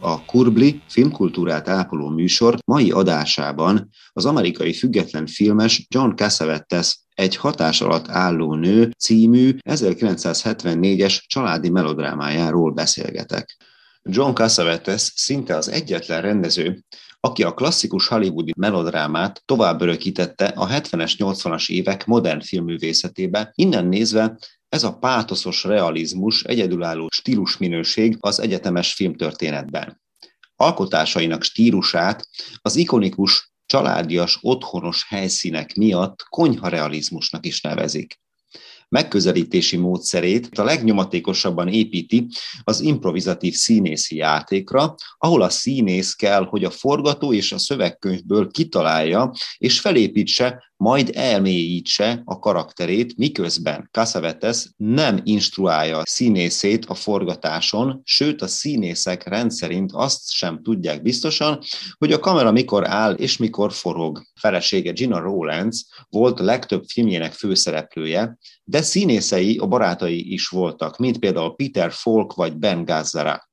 A Kurbli filmkultúrát ápoló műsor mai adásában az amerikai független filmes John Cassavetes Egy hatás alatt álló nő című 1974-es családi melodrámájáról beszélgetek. John Cassavetes szinte az egyetlen rendező, aki a klasszikus hollywoodi melodrámát tovább örökítette a 70-es, 80-as évek modern filmművészetébe, innen nézve ez a pátoszos realizmus egyedülálló stílusminőség az egyetemes filmtörténetben. Alkotásainak stílusát az ikonikus, családias, otthonos helyszínek miatt konyharealizmusnak is nevezik. Megközelítési módszerét a legnyomatékosabban építi az improvizatív színészi játékra, ahol a színész kell, hogy a forgató és a szövegkönyvből kitalálja és felépítse, majd elmélyítse a karakterét, miközben Cassavetes nem instruálja a színészét a forgatáson, sőt a színészek rendszerint azt sem tudják biztosan, hogy a kamera mikor áll és mikor forog. Felesége Gina Rowlands volt a legtöbb filmjének főszereplője, de színészei, a barátai is voltak, mint például Peter Falk vagy Ben Gazzara.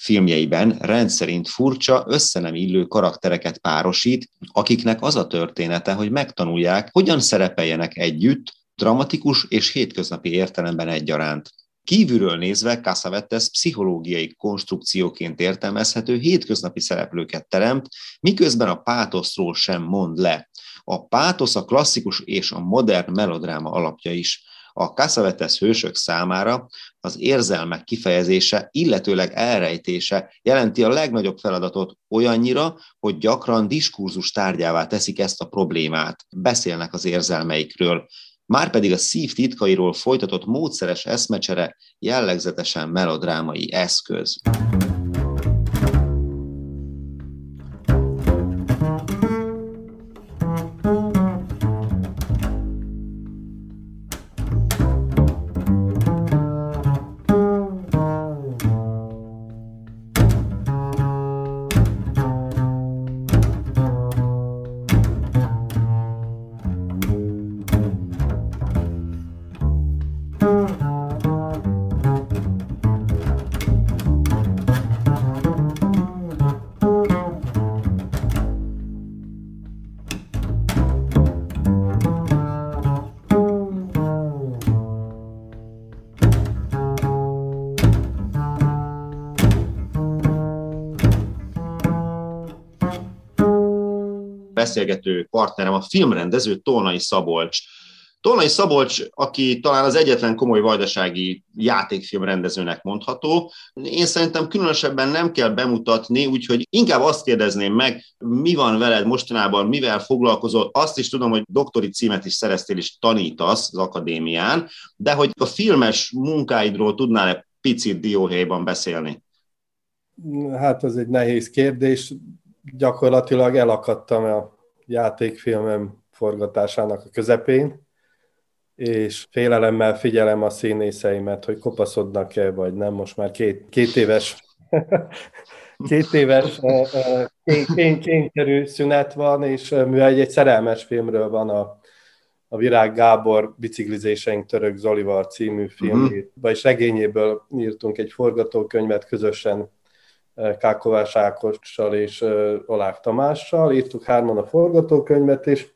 Filmjeiben rendszerint furcsa, összenem illő karaktereket párosít, akiknek az a története, hogy megtanulják, hogyan szerepeljenek együtt, dramatikus és hétköznapi értelemben egyaránt. Kívülről nézve Cassavetes pszichológiai konstrukcióként értelmezhető hétköznapi szereplőket teremt, miközben a pátoszról sem mond le. A pátosz a klasszikus és a modern melodráma alapja is. A Cassavetes hősök számára az érzelmek kifejezése, illetőleg elrejtése jelenti a legnagyobb feladatot olyannyira, hogy gyakran diskurzus tárgyává teszik ezt a problémát. Beszélnek az érzelmeikről. Márpedig a szív titkairól folytatott módszeres eszmecsere jellegzetesen melodrámai eszköz. Beszélgető partnerem a filmrendező Tolnai Szabolcs. Tolnai Szabolcs, aki talán az egyetlen komoly vajdasági játékfilmrendezőnek mondható. Én szerintem különösebben nem kell bemutatni, úgyhogy inkább azt kérdezném meg, mi van veled mostanában, mivel foglalkozol. Azt is tudom, hogy doktori címet is szereztél és tanítasz az akadémián, de hogy a filmes munkáidról tudnál-e picit dióhéjban beszélni? Hát ez egy nehéz kérdés. Gyakorlatilag elakadtam a játékfilmem forgatásának a közepén, és félelemmel figyelem a színészeimet, hogy kopaszodnak-e, vagy nem. Most már két éves kényszerű szünet van, és mivel egy szerelmes filmről van a Virág Gábor Biciklizéseink Török Zolival című filmjét, vagyis regényéből írtunk egy forgatókönyvet közösen, Kákovás Ákossal és Oláh Tamással, írtuk hárman a forgatókönyvet, és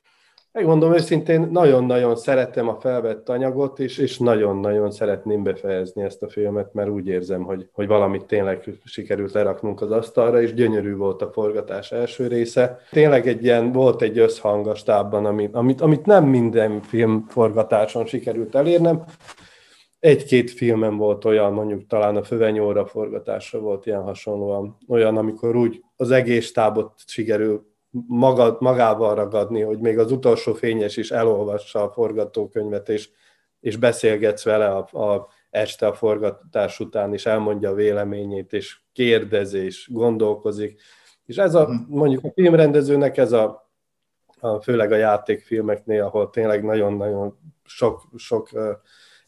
megmondom őszintén, nagyon-nagyon szeretem a felvett anyagot, és nagyon-nagyon szeretném befejezni ezt a filmet, mert úgy érzem, hogy valamit tényleg sikerült leraknunk az asztalra, és gyönyörű volt a forgatás első része. Tényleg volt egy összhang a stábban, amit nem minden filmforgatáson sikerült elérnem, Egy-két filmen volt olyan, mondjuk talán a Fövenyóra forgatása volt ilyen hasonlóan, olyan, amikor úgy az egész tábot sikerül magával ragadni, hogy még az utolsó fényes is elolvassa a forgatókönyvet, és beszélgetsz vele este a forgatás után, és elmondja a véleményét, és kérdez, és gondolkozik. És ez mondjuk a filmrendezőnek ez főleg a játékfilmeknél, ahol tényleg nagyon-nagyon sok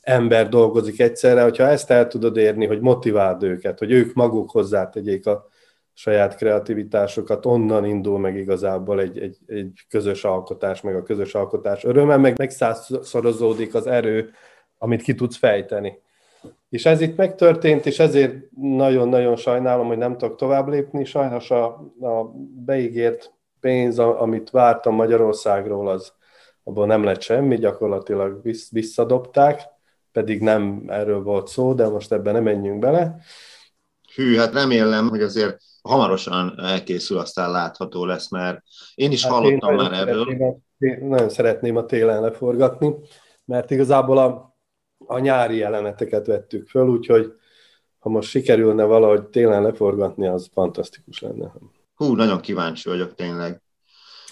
ember dolgozik egyszerre, hogyha ezt el tudod érni, hogy motiváld őket, hogy ők maguk hozzátegyék a saját kreativitásokat, onnan indul meg igazából egy közös alkotás, meg a közös alkotás öröme, meg százszorozódik az erő, amit ki tudsz fejteni. És ez itt megtörtént, és ezért nagyon-nagyon sajnálom, hogy nem tudok tovább lépni. Sajnos a beígért pénz, amit vártam Magyarországról, abból nem lett semmi, gyakorlatilag visszadobták, pedig nem erről volt szó, de most ebben nem menjünk bele. Hű, hát remélem, hogy azért hamarosan elkészül, aztán látható lesz, mert én is hallottam már erről. Nagyon szeretném a télen leforgatni, mert igazából a nyári jeleneteket vettük föl, úgyhogy ha most sikerülne valahogy télen leforgatni, az fantasztikus lenne. Hú, nagyon kíváncsi vagyok tényleg.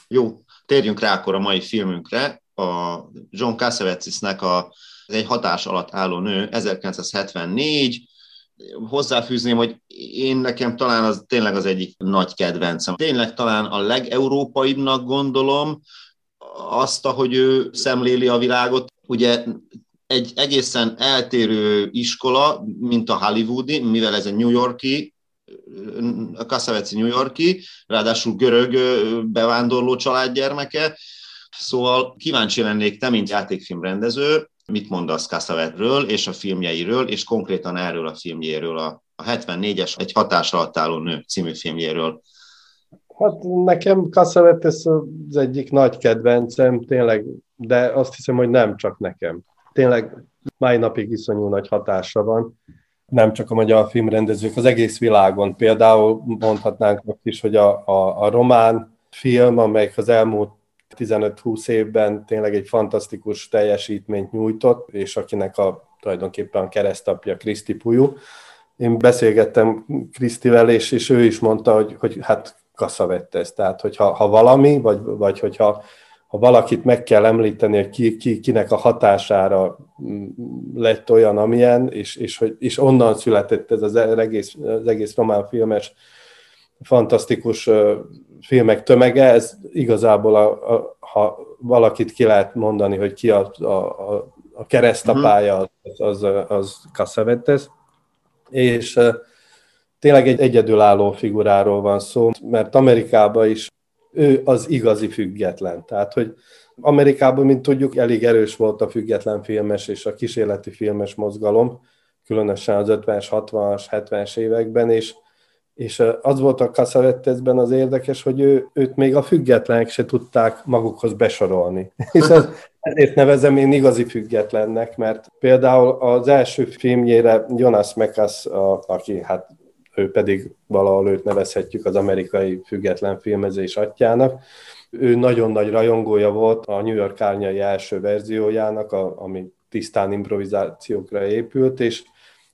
Jó, térjünk rá akkor a mai filmünkre. A John Cassavetes-nek az Egy hatás alatt álló nő, 1974. Hozzáfűzném, hogy nekem talán az tényleg az egyik nagy kedvencem. Tényleg talán a legeurópaibbnak gondolom azt, ahogy ő szemléli a világot. Ugye egy egészen eltérő iskola, mint a hollywoodi, mivel ez a New York-i, a Cassavetes New York-i, ráadásul görög bevándorló család gyermeke. Szóval kíváncsi lennék te, mint játékfilmrendező, mit mondasz Cassavetről és a filmjeiről, és konkrétan erről a filmjéről, a 74-es Egy hatás alatt álló nő című filmjéről? Hát nekem Cassavetes az egyik nagy kedvencem, tényleg, de azt hiszem, hogy nem csak nekem. Tényleg mai napig iszonyú nagy hatása van, nem csak a magyar filmrendezők, az egész világon. Például mondhatnánk most is, hogy a román film, amelyik az elmúlt 15-20 évben tényleg egy fantasztikus teljesítményt nyújtott, és akinek tulajdonképpen a keresztapja Kriszti Puju. Én beszélgettem Krisztivel, és ő is mondta, hogy hát Cassavetes, tehát hogyha valami, vagy hogyha valakit meg kell említeni, hogy kinek a hatására lett olyan, amilyen, és onnan született ez az egész román filmes fantasztikus filmek tömege, ez igazából, ha valakit ki lehet mondani, hogy ki a keresztapája, az Cassavetes, és tényleg egy egyedülálló figuráról van szó, mert Amerikában is ő az igazi független. Tehát, hogy Amerikában, mint tudjuk, elég erős volt a független filmes és a kísérleti filmes mozgalom, különösen az 50-es, 60-as, 70-es években, és az volt a Cassavetesben az érdekes, hogy őt még a függetlenek se tudták magukhoz besorolni. És ezért nevezem én igazi függetlennek, mert például az első filmjére Jonas Mekas, aki hát ő pedig valahol őt nevezhetjük az amerikai független filmezés atyának. Ő nagyon nagy rajongója volt a New York árnyai első verziójának, ami tisztán improvizációkra épült,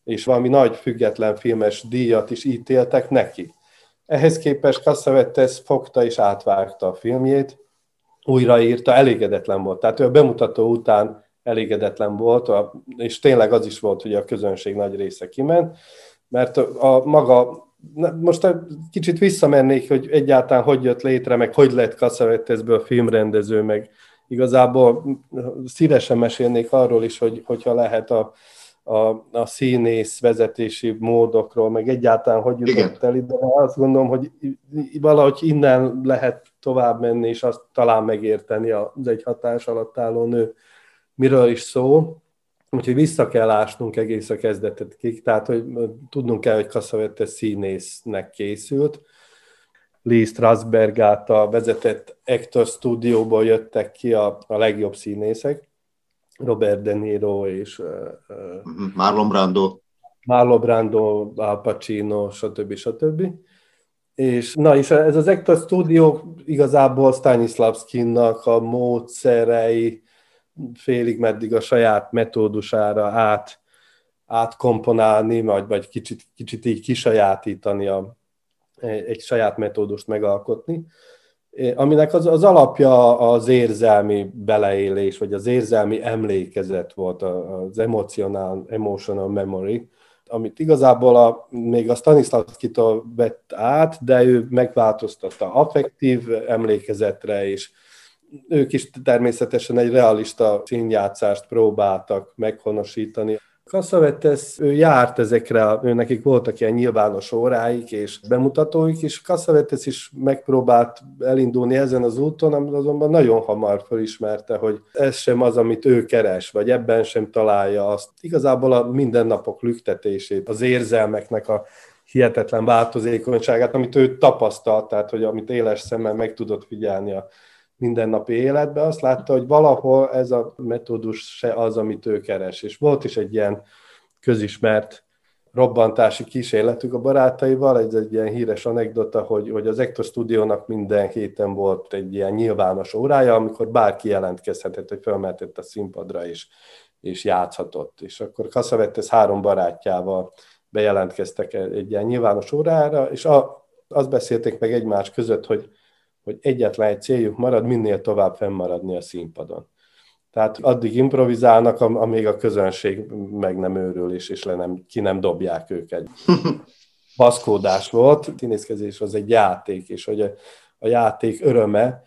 és valami nagy független filmes díjat is ítéltek neki. Ehhez képest Cassavetes fogta és átvágta a filmjét, újraírta, elégedetlen volt. Tehát ő a bemutató után elégedetlen volt, és tényleg az is volt, hogy a közönség nagy része kiment, mert most kicsit visszamennék, hogy egyáltalán hogy jött létre, meg hogy lett Cassavetesből filmrendező, meg igazából szívesen mesélnék arról is, hogyha lehet a színész vezetési módokról, meg egyáltalán hogy jutott el ide, de azt gondolom, hogy valahogy innen lehet tovább menni, és azt talán megérteni az Egy hatás alatt álló nő, miről is szó. Úgyhogy vissza kell ásnunk egész a kezdetekig, tehát hogy tudnunk kell, hogy Cassavetes színésznek készült. Lee Strasberg által vezetett Actors Studióból jöttek ki a legjobb színészek, Robert De Niro és Marlon Brando, Al Pacino, stb. És ez az Actors Studio igazából Stanislavski-nak a módszerei félig meddig a saját metódusára át átkomponálni, vagy kicsit így kisajátítani, egy saját metódust megalkotni, aminek az alapja az érzelmi beleélés, vagy az érzelmi emlékezet volt, az emotional memory, amit igazából még a Stanislavskitól vett át, de ő megváltoztatta affektív emlékezetre is. Ők is természetesen egy realista színjátszást próbáltak meghonosítani. Cassavetes, ő járt ezekre, nekik voltak ilyen nyilvános óráik és bemutatóik, és Cassavetes is megpróbált elindulni ezen az úton, azonban nagyon hamar felismerte, hogy ez sem az, amit ő keres, vagy ebben sem találja azt. Igazából a mindennapok lüktetését, az érzelmeknek a hihetetlen változékonyságát, amit ő tapasztalt, tehát hogy amit éles szemmel meg tudott figyelni a mindennapi életbe, azt látta, hogy valahol ez a metódus se az, amit ő keres. És volt is egy ilyen közismert robbantási kísérletük a barátaival, ez egy ilyen híres anekdota, hogy az Ektor Stúdiónak minden héten volt egy ilyen nyilvános órája, amikor bárki jelentkezhetett, hogy felmehetett a színpadra és játszhatott. És akkor Cassavetes 3 barátjával bejelentkeztek egy ilyen nyilvános órára, és azt beszélték meg egymás között, hogy egyetlen egy céljuk marad, minél tovább fennmaradni a színpadon. Tehát addig improvizálnak, amíg a közönség meg nem őrül, és ki nem dobják őket. Baszkódás volt, színészkezés az egy játék, és hogy a játék öröme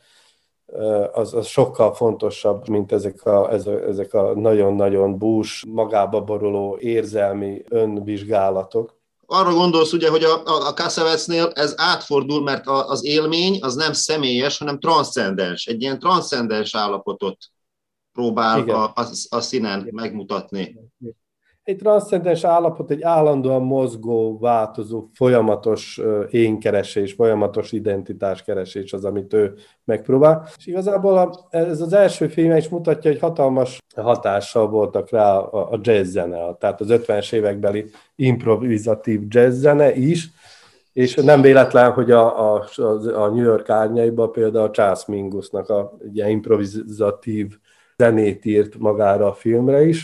az sokkal fontosabb, mint ezek a nagyon-nagyon bús, magába boruló érzelmi önvizsgálatok. Arra gondolsz ugye, hogy a Cassavetesnél ez átfordul, mert az élmény az nem személyes, hanem transzcendens. Egy ilyen transzcendens állapotot próbál a színen megmutatni. Egy transzcendens állapot egy állandóan mozgó, változó, folyamatos énkeresés, folyamatos identitáskeresés az, amit ő megpróbál. És igazából ez az első filmje is mutatja, hogy hatalmas hatással voltak rá a jazz zene, tehát az 50-es évekbeli improvizatív jazz zene is, és nem véletlen, hogy a New York árnyaiban például Charles Mingusnak ilyen improvizatív zenét írt magára a filmre is.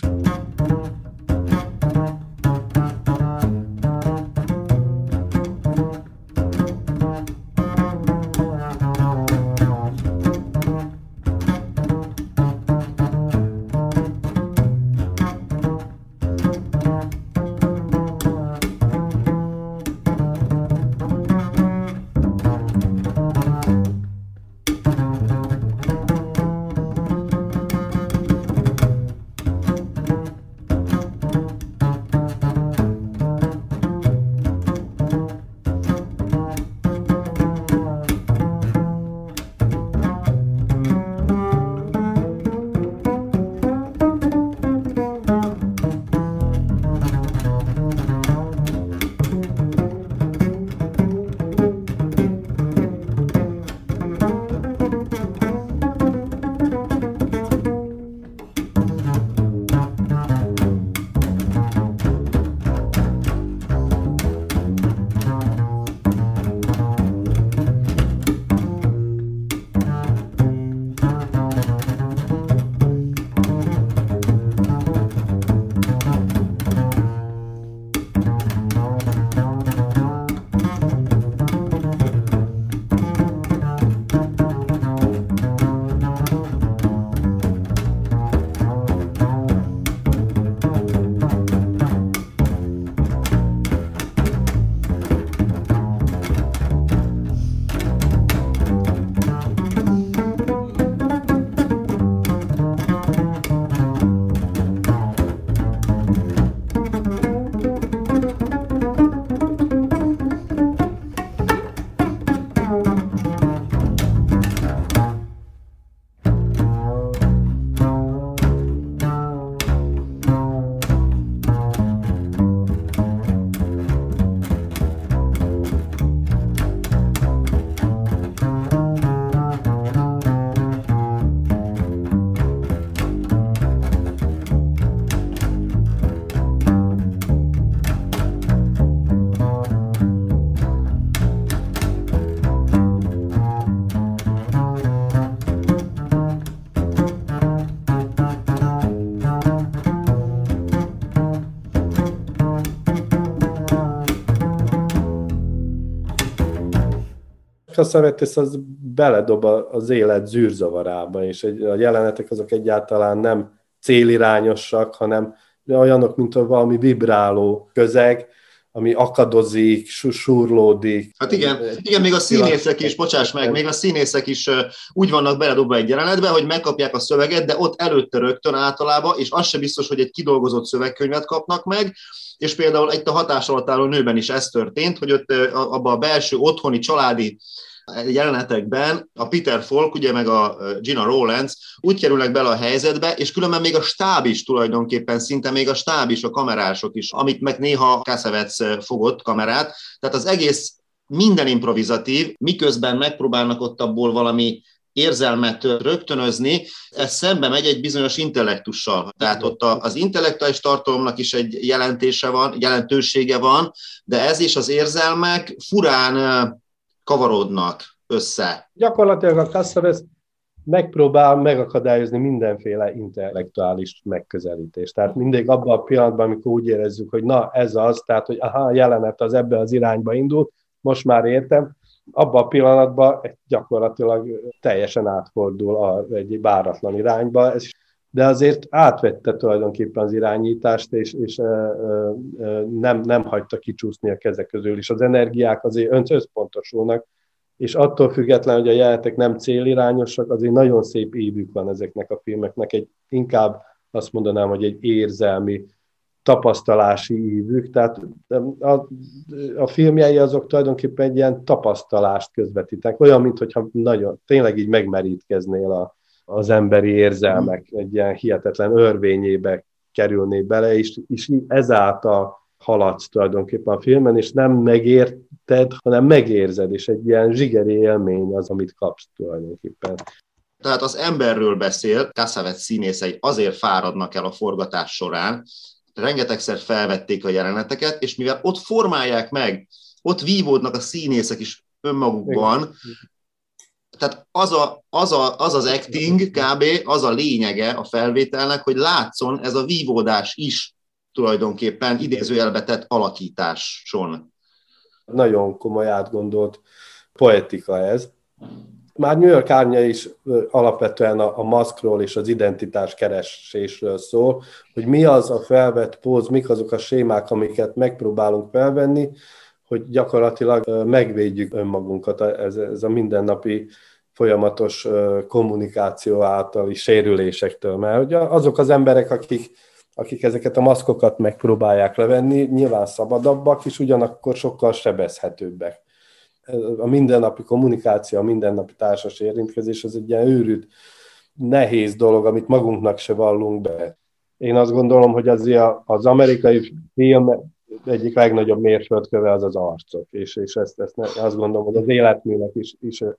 Cassavetes az beledob az élet zűrzavarába, és a jelenetek azok egyáltalán nem célirányosak, hanem olyanok, mint valami vibráló közeg, ami akadozik, súrlódik. Hát igen, még a színészek is, bocsáss meg, még a színészek is úgy vannak beledobva egy jelenetbe, hogy megkapják a szöveget, de ott előtte rögtön általában, és az se biztos, hogy egy kidolgozott szövegkönyvet kapnak meg, és például itt a hatás alatt álló nőben is ez történt, hogy ott abban a belső otthoni családi jelenetekben a Peter Falk, ugye meg a Gina Rowlands úgy kerülnek bele a helyzetbe, és különben még a stáb is tulajdonképpen, szinte még a stáb is, a kamerások is, amit meg néha Cassavetes fogott kamerát, tehát az egész minden improvizatív, miközben megpróbálnak ott abból valami érzelmet rögtönözni, ez szembe megy egy bizonyos intellektussal. Tehát ott az intellektuális tartalomnak is egy jelentése van, jelentősége van, de ez is az érzelmek furán kavarodnak össze. Gyakorlatilag a Cassavetes megpróbál megakadályozni mindenféle intellektuális megközelítést. Tehát mindig abban a pillanatban, amikor úgy érezzük, hogy na ez az, tehát hogy aha, a jelenet az ebbe az irányba indult, most már értem, abban a pillanatban gyakorlatilag teljesen átfordul egy váratlan irányba, de azért átvette tulajdonképpen az irányítást, és nem hagyta kicsúszni a keze közül, és az energiák azért összpontosulnak, és attól függetlenül, hogy a jelenetek nem célirányosak, azért nagyon szép ívük van ezeknek a filmeknek, inkább azt mondanám, hogy egy érzelmi, tapasztalási ívük, tehát a filmjei azok tulajdonképpen egy ilyen tapasztalást közvetítenek, olyan, mintha nagyon, tényleg így megmerítkeznél az emberi érzelmek, egy ilyen hihetetlen örvényébe kerülné bele, és ezáltal haladsz tulajdonképpen a filmen, és nem megérted, hanem megérzed, és egy ilyen zsigeri élmény az, amit kapsz tulajdonképpen. Tehát az emberről beszél, Cassavetes színészei azért fáradnak el a forgatás során, rengetegszer felvették a jeleneteket, és mivel ott formálják meg, ott vívódnak a színészek is önmagukban, tehát az acting kb. Az a lényege a felvételnek, hogy látszon ez a vívódás is tulajdonképpen idézőjelbe tett alakításon. Nagyon komoly átgondolt poetika ez. Már New York árnya is alapvetően a maszkról és az identitás keresésről szól, hogy mi az a felvett póz, mik azok a sémák, amiket megpróbálunk felvenni, hogy gyakorlatilag megvédjük önmagunkat ez a mindennapi folyamatos kommunikáció általi sérülésektől. Mert azok az emberek, akik ezeket a maszkokat megpróbálják levenni, nyilván szabadabbak, és ugyanakkor sokkal sebezhetőbbek. A mindennapi kommunikáció, a mindennapi társas érintkezés az egy ilyen őrült, nehéz dolog, amit magunknak se vallunk be. Én azt gondolom, hogy az amerikai film egyik legnagyobb mérföldköve az arcok, és ezt azt gondolom, hogy az életműnek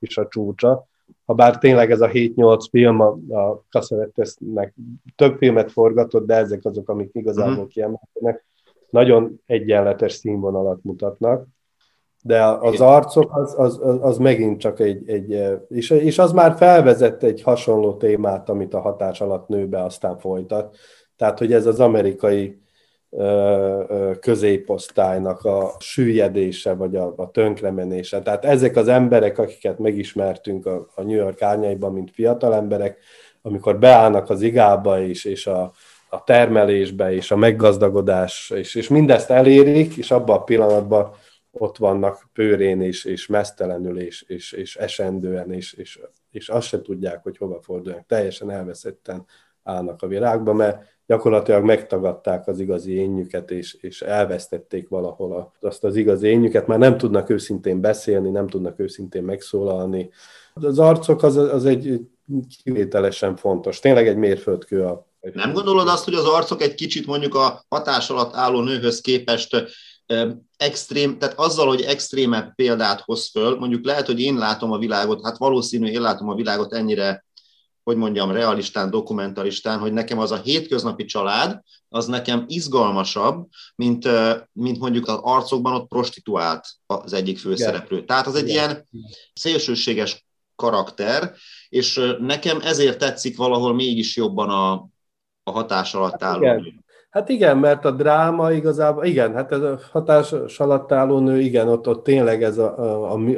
is a csúcsa. Habár tényleg ez a 7-8 film a Cassavetesnek több filmet forgatott, de ezek azok, amik igazából kiemelkednek, nagyon egyenletes színvonalat mutatnak. De az arcok, az megint csak és az már felvezett egy hasonló témát, amit a hatás alatt nőbe aztán folytat. Tehát, hogy ez az amerikai középosztálynak a süllyedése, vagy a tönkremenése. Tehát ezek az emberek, akiket megismertünk a New York árnyaiban, mint fiatal emberek, amikor beállnak az igába is, és a termelésbe, és a meggazdagodás, és mindezt elérik, és abban a pillanatban ott vannak pőrén is, és meztelenül, és esendően, és azt se tudják, hogy hova fordulnak. Teljesen elveszetten állnak a világba, mert gyakorlatilag megtagadták az igazi énjüket, és elvesztették valahol azt az igazi énjüket. Már nem tudnak őszintén beszélni, nem tudnak őszintén megszólalni. Az arcok az egy kivételesen fontos, tényleg egy mérföldkő a... Nem gondolod azt, hogy az arcok egy kicsit mondjuk a hatás alatt álló nőhöz képest extrém, tehát azzal, hogy extrémebb példát hoz föl, mondjuk lehet, hogy én látom a világot, hát valószínű, én látom a világot ennyire, hogy mondjam, realistán, dokumentaristán, hogy nekem az a hétköznapi család, az nekem izgalmasabb, mint mondjuk az arcokban ott prostituált az egyik főszereplő. Tehát az egy ilyen szélsőséges karakter, és nekem ezért tetszik valahol mégis jobban a hatás alatt álló. Hát igen, mert a dráma igazából, igen, hát ez a hatás alatt álló nő, igen, ott tényleg ez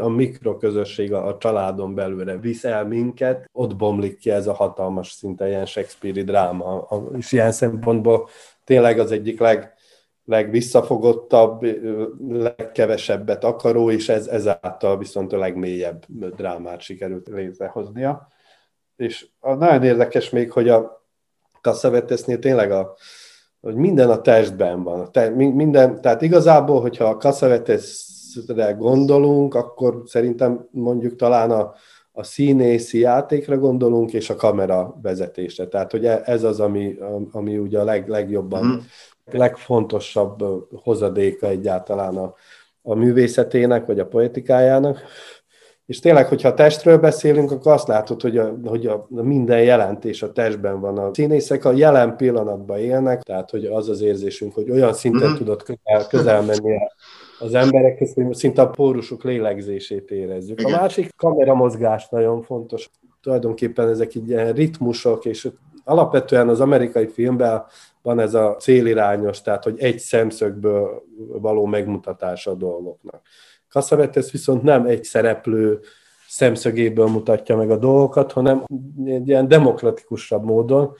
a mikroközösség a családon belőle visz el minket, ott bomlik ki ez a hatalmas, szinte ilyen shakespeare-i dráma, és ilyen szempontból tényleg az egyik legvisszafogottabb, legkevesebbet akaró, és ezáltal viszont a legmélyebb drámát sikerült létrehoznia. És nagyon érdekes még, hogy a Cassavetesnél tényleg hogy minden a testben van. Minden, tehát igazából, hogyha a Cassavetesre gondolunk, akkor szerintem mondjuk talán a színészi játékra gondolunk, és a kamera vezetésre. Tehát, hogy ez az, ami ugye a legjobban, legfontosabb hozadéka egyáltalán a művészetének, vagy a poetikájának. És tényleg, hogyha a testről beszélünk, akkor azt látod, hogy minden jelentés a testben van. A színészek a jelen pillanatban élnek, tehát hogy az az érzésünk, hogy olyan szinten tudod közel menni az emberekhez, hogy szinte a pórusuk lélegzését érezzük. A másik kameramozgás nagyon fontos. Tulajdonképpen ezek ilyen ritmusok, és alapvetően az amerikai filmben van ez a célirányos, tehát hogy egy szemszögből való megmutatása a dolgoknak. Cassavetes viszont nem egy szereplő szemszögéből mutatja meg a dolgokat, hanem egy ilyen demokratikusabb módon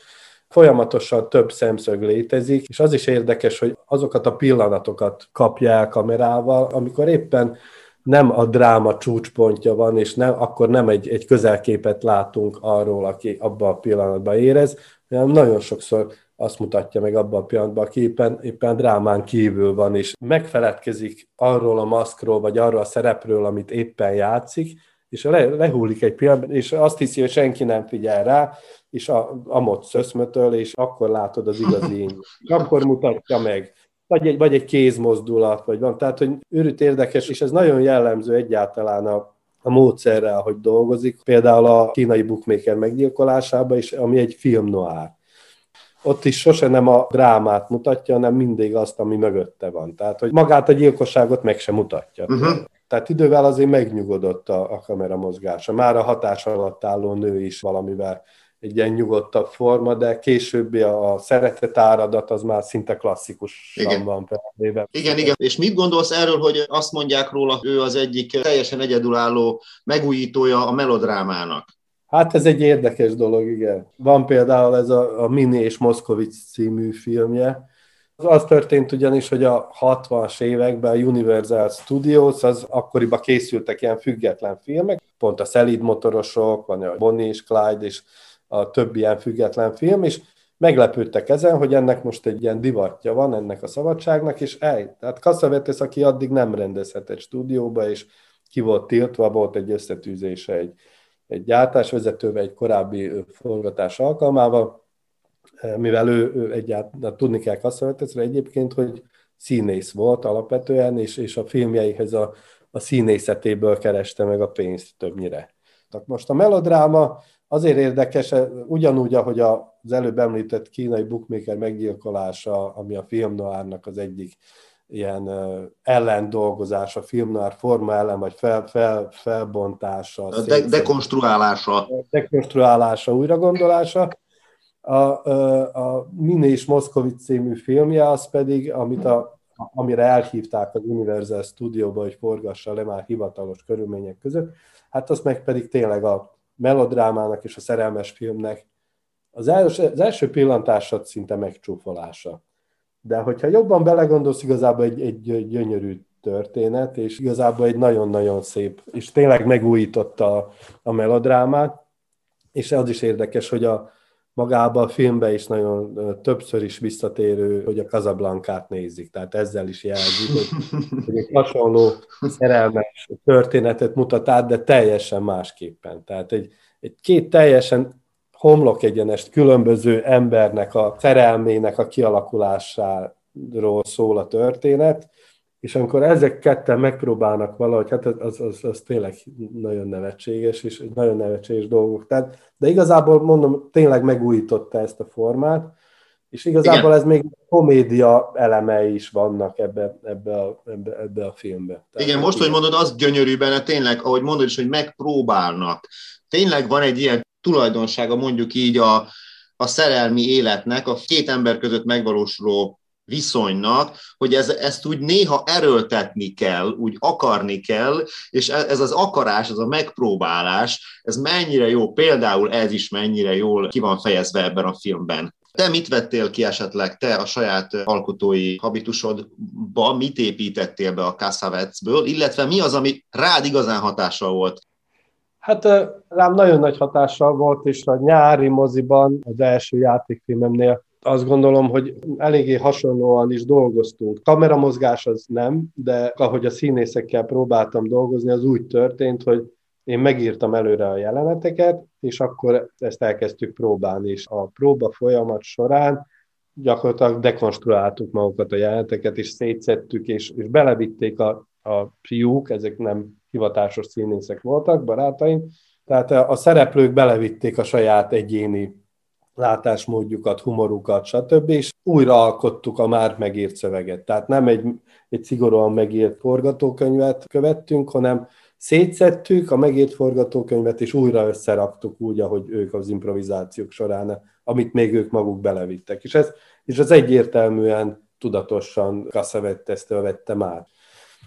folyamatosan több szemszög létezik, és az is érdekes, hogy azokat a pillanatokat kapja el kamerával, amikor éppen nem a dráma csúcspontja van, és akkor nem egy közelképet látunk arról, aki abban a pillanatban érez, hanem nagyon sokszor azt mutatja meg abban a pillanatban, aki éppen drámán kívül van, és megfeledkezik arról a maszkról, vagy arról a szerepről, amit éppen játszik, és lehúlik egy pillanatban, és azt hiszi, hogy senki nem figyel rá, és amott szöszmötöl, és akkor látod az igazi én. Akkor mutatja meg. Vagy egy kézmozdulat, vagy van. Tehát, hogy őrült érdekes, és ez nagyon jellemző egyáltalán a módszerrel, hogy dolgozik. Például a kínai bookmaker meggyilkolásába, és ami egy film noir. Ott is sose nem a drámát mutatja, hanem mindig azt, ami mögötte van. Tehát, hogy magát a gyilkosságot meg sem mutatja. Tehát idővel azért megnyugodott a kamera mozgása. Már a hatás alatt álló nő is valamivel egy ilyen nyugodtabb forma, de későbbi a szeretet áradat az már szinte klasszikusan van. Igen. És mit gondolsz erről, hogy azt mondják róla, ő az egyik teljesen egyedülálló megújítója a melodrámának? Hát ez egy érdekes dolog, igen. Van például ez a Mini és Moszkovics című filmje. Az történt ugyanis, hogy a 60-as években a Universal Studios, az akkoriban készültek ilyen független filmek, pont a Szelíd motorosok, van a Bonnie és Clyde, és a többi ilyen független film, és meglepődtek ezen, hogy ennek most egy ilyen divatja van, ennek a szabadságnak, és tehát Cassavetes, aki addig nem rendezhetett stúdióba, és ki volt tiltva, volt egy összetűzése egy gyártásvezetővel, egy korábbi forgatás alkalmával, mivel ő egyáltalán tudni kell Cassavetesre egyébként, hogy színész volt alapvetően, és a filmjeihez a színészetéből kereste meg a pénzt többnyire. Tehát most a melodráma azért érdekes, ugyanúgy, ahogy az előbb említett kínai bookmaker meggyilkolása, ami a film noirnak az egyik ilyen ellendolgozása, film noir forma ellen, vagy felbontása. Dekonstruálása, újragondolása. A Mini és Moszkovics című filmje, az pedig, amire elhívták az Universal Studióba, hogy forgassa le már hivatalos körülmények között, hát az meg pedig tényleg a melodrámának és a szerelmes filmnek az első pillantásod szinte megcsúfolása. De hogyha jobban belegondolsz, igazából egy gyönyörű történet, és igazából egy nagyon-nagyon szép, és tényleg megújította a melodrámát, és az is érdekes, hogy magában a filmben is nagyon többször is visszatérő, hogy a Casablancát nézik, tehát ezzel is jelzik, hogy egy hasonló szerelmes történetet mutat át, de teljesen másképpen. Tehát két teljesen homlokegyenest különböző embernek a szerelmének a kialakulásáról szól a történet, és amikor ezek ketten megpróbálnak valahogy, hát az tényleg nagyon nevetséges, és nagyon nevetséges dolgok. Tehát, de igazából mondom, tényleg megújította ezt a formát, és igazából igen. Ez még komédia elemei is vannak ebbe a filmbe. Tehát igen, most, hogy mondod, az gyönyörű benne, tényleg, ahogy mondod is, hogy megpróbálnak. Tényleg van egy ilyen tulajdonsága, mondjuk így a a szerelmi életnek, a két ember között megvalósuló viszonynak, hogy ezt úgy néha erőltetni kell, úgy akarni kell, és ez az akarás, ez a megpróbálás, ez mennyire jó, például ez is mennyire jól ki van fejezve ebben a filmben. Te mit vettél ki esetleg, te a saját alkotói habitusodba, mit építettél be a Cassavetesből, illetve mi az, ami rád igazán hatással volt? Hát rám nagyon nagy hatással volt, és a nyári moziban, az első játékfilmemnél azt gondolom, hogy eléggé hasonlóan is dolgoztunk. Kameramozgás az nem, de ahogy a színészekkel próbáltam dolgozni, az úgy történt, hogy én megírtam előre a jeleneteket, és akkor ezt elkezdtük próbálni, és a próba folyamat során gyakorlatilag dekonstruáltuk magukat a jeleneteket, és szétszettük, és belevitték a fiúk, ezek nem hivatásos színészek voltak, barátaim, tehát a szereplők belevitték a saját egyéni látásmódjukat, humorukat, stb., és újra alkottuk a már megírt szöveget. Tehát nem egy szigorúan megírt forgatókönyvet követtünk, hanem szétszettük a megírt forgatókönyvet, és újra összeraktuk úgy, ahogy ők az improvizációk során, amit még ők maguk belevittek. És ez egyértelműen tudatosan Cassavetes-től vettem át.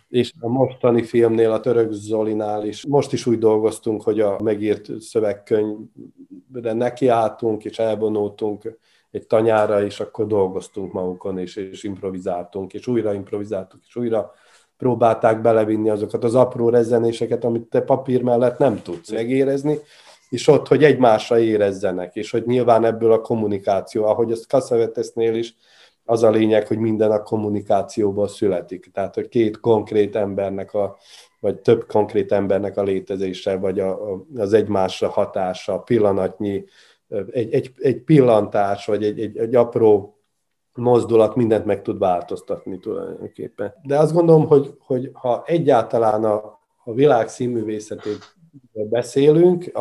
És a mostani filmnél, a Török Zolinál is most is úgy dolgoztunk, hogy a megírt szövegkönyvre nekiálltunk, és elvonultunk egy tanyára, és akkor dolgoztunk magukon, és improvizáltunk, és újra improvizáltuk, és újra próbálták belevinni azokat az apró rezzenéseket, amit te papír mellett nem tudsz megérezni, és ott, hogy egymásra érezzenek, és hogy nyilván ebből a kommunikáció, ahogy ezt Cassavetesnél is, az a lényeg, hogy minden a kommunikációból születik. Tehát, hogy két konkrét embernek, vagy több konkrét embernek a létezése, vagy az egymásra hatása, pillanatnyi, egy pillantás, vagy egy apró mozdulat mindent meg tud változtatni tulajdonképpen. De azt gondolom, hogy ha egyáltalán a világ színművészetét beszélünk,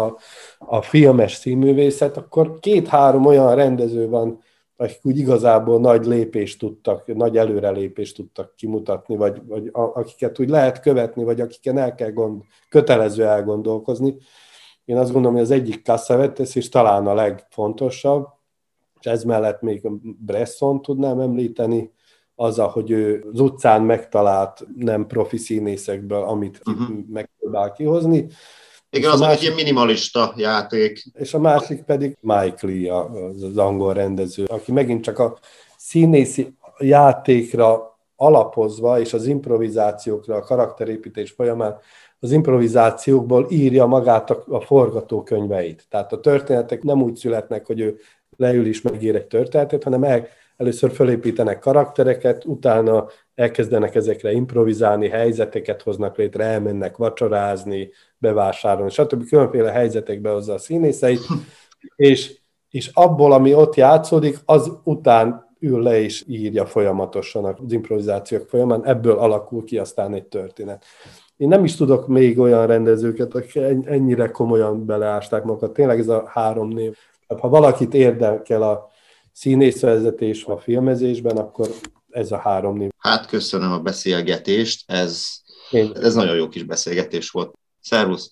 a filmes színművészet, akkor két-három olyan rendező van, akik úgy igazából nagy lépést tudtak, nagy előrelépést tudtak kimutatni, vagy akiket úgy lehet követni, vagy akiken kötelező elgondolkozni. Én azt gondolom, hogy az egyik Cassavetes, és talán a legfontosabb, és ez mellett még Bresson tudnám említeni, az, hogy ő az utcán megtalált nem profi színészekből, amit megpróbál kihozni. Igen, az egy minimalista játék. És a másik pedig Mike Leigh, az angol rendező, aki megint csak a színészi játékra alapozva, és az improvizációkra, a karakterépítés folyamán az improvizációkból írja magát a forgatókönyveit. Tehát a történetek nem úgy születnek, hogy ő leül is megír egy történetet, hanem először felépítenek karaktereket, utána elkezdenek ezekre improvizálni, helyzeteket hoznak létre, elmennek vacsorázni, bevásárolni, stb. Különféle helyzetekbe hozza a színészeit, és abból, ami ott játszódik, az után ül le és írja folyamatosan az improvizációk folyamán, ebből alakul ki aztán egy történet. Én nem is tudok még olyan rendezőket, akik ennyire komolyan beleásták magukat. Tényleg ez a három név. Ha valakit érdekel a színészvezetés a filmezésben, akkor ez a három név. Hát köszönöm a beszélgetést, ez nagyon jó kis beszélgetés volt. Szervusz!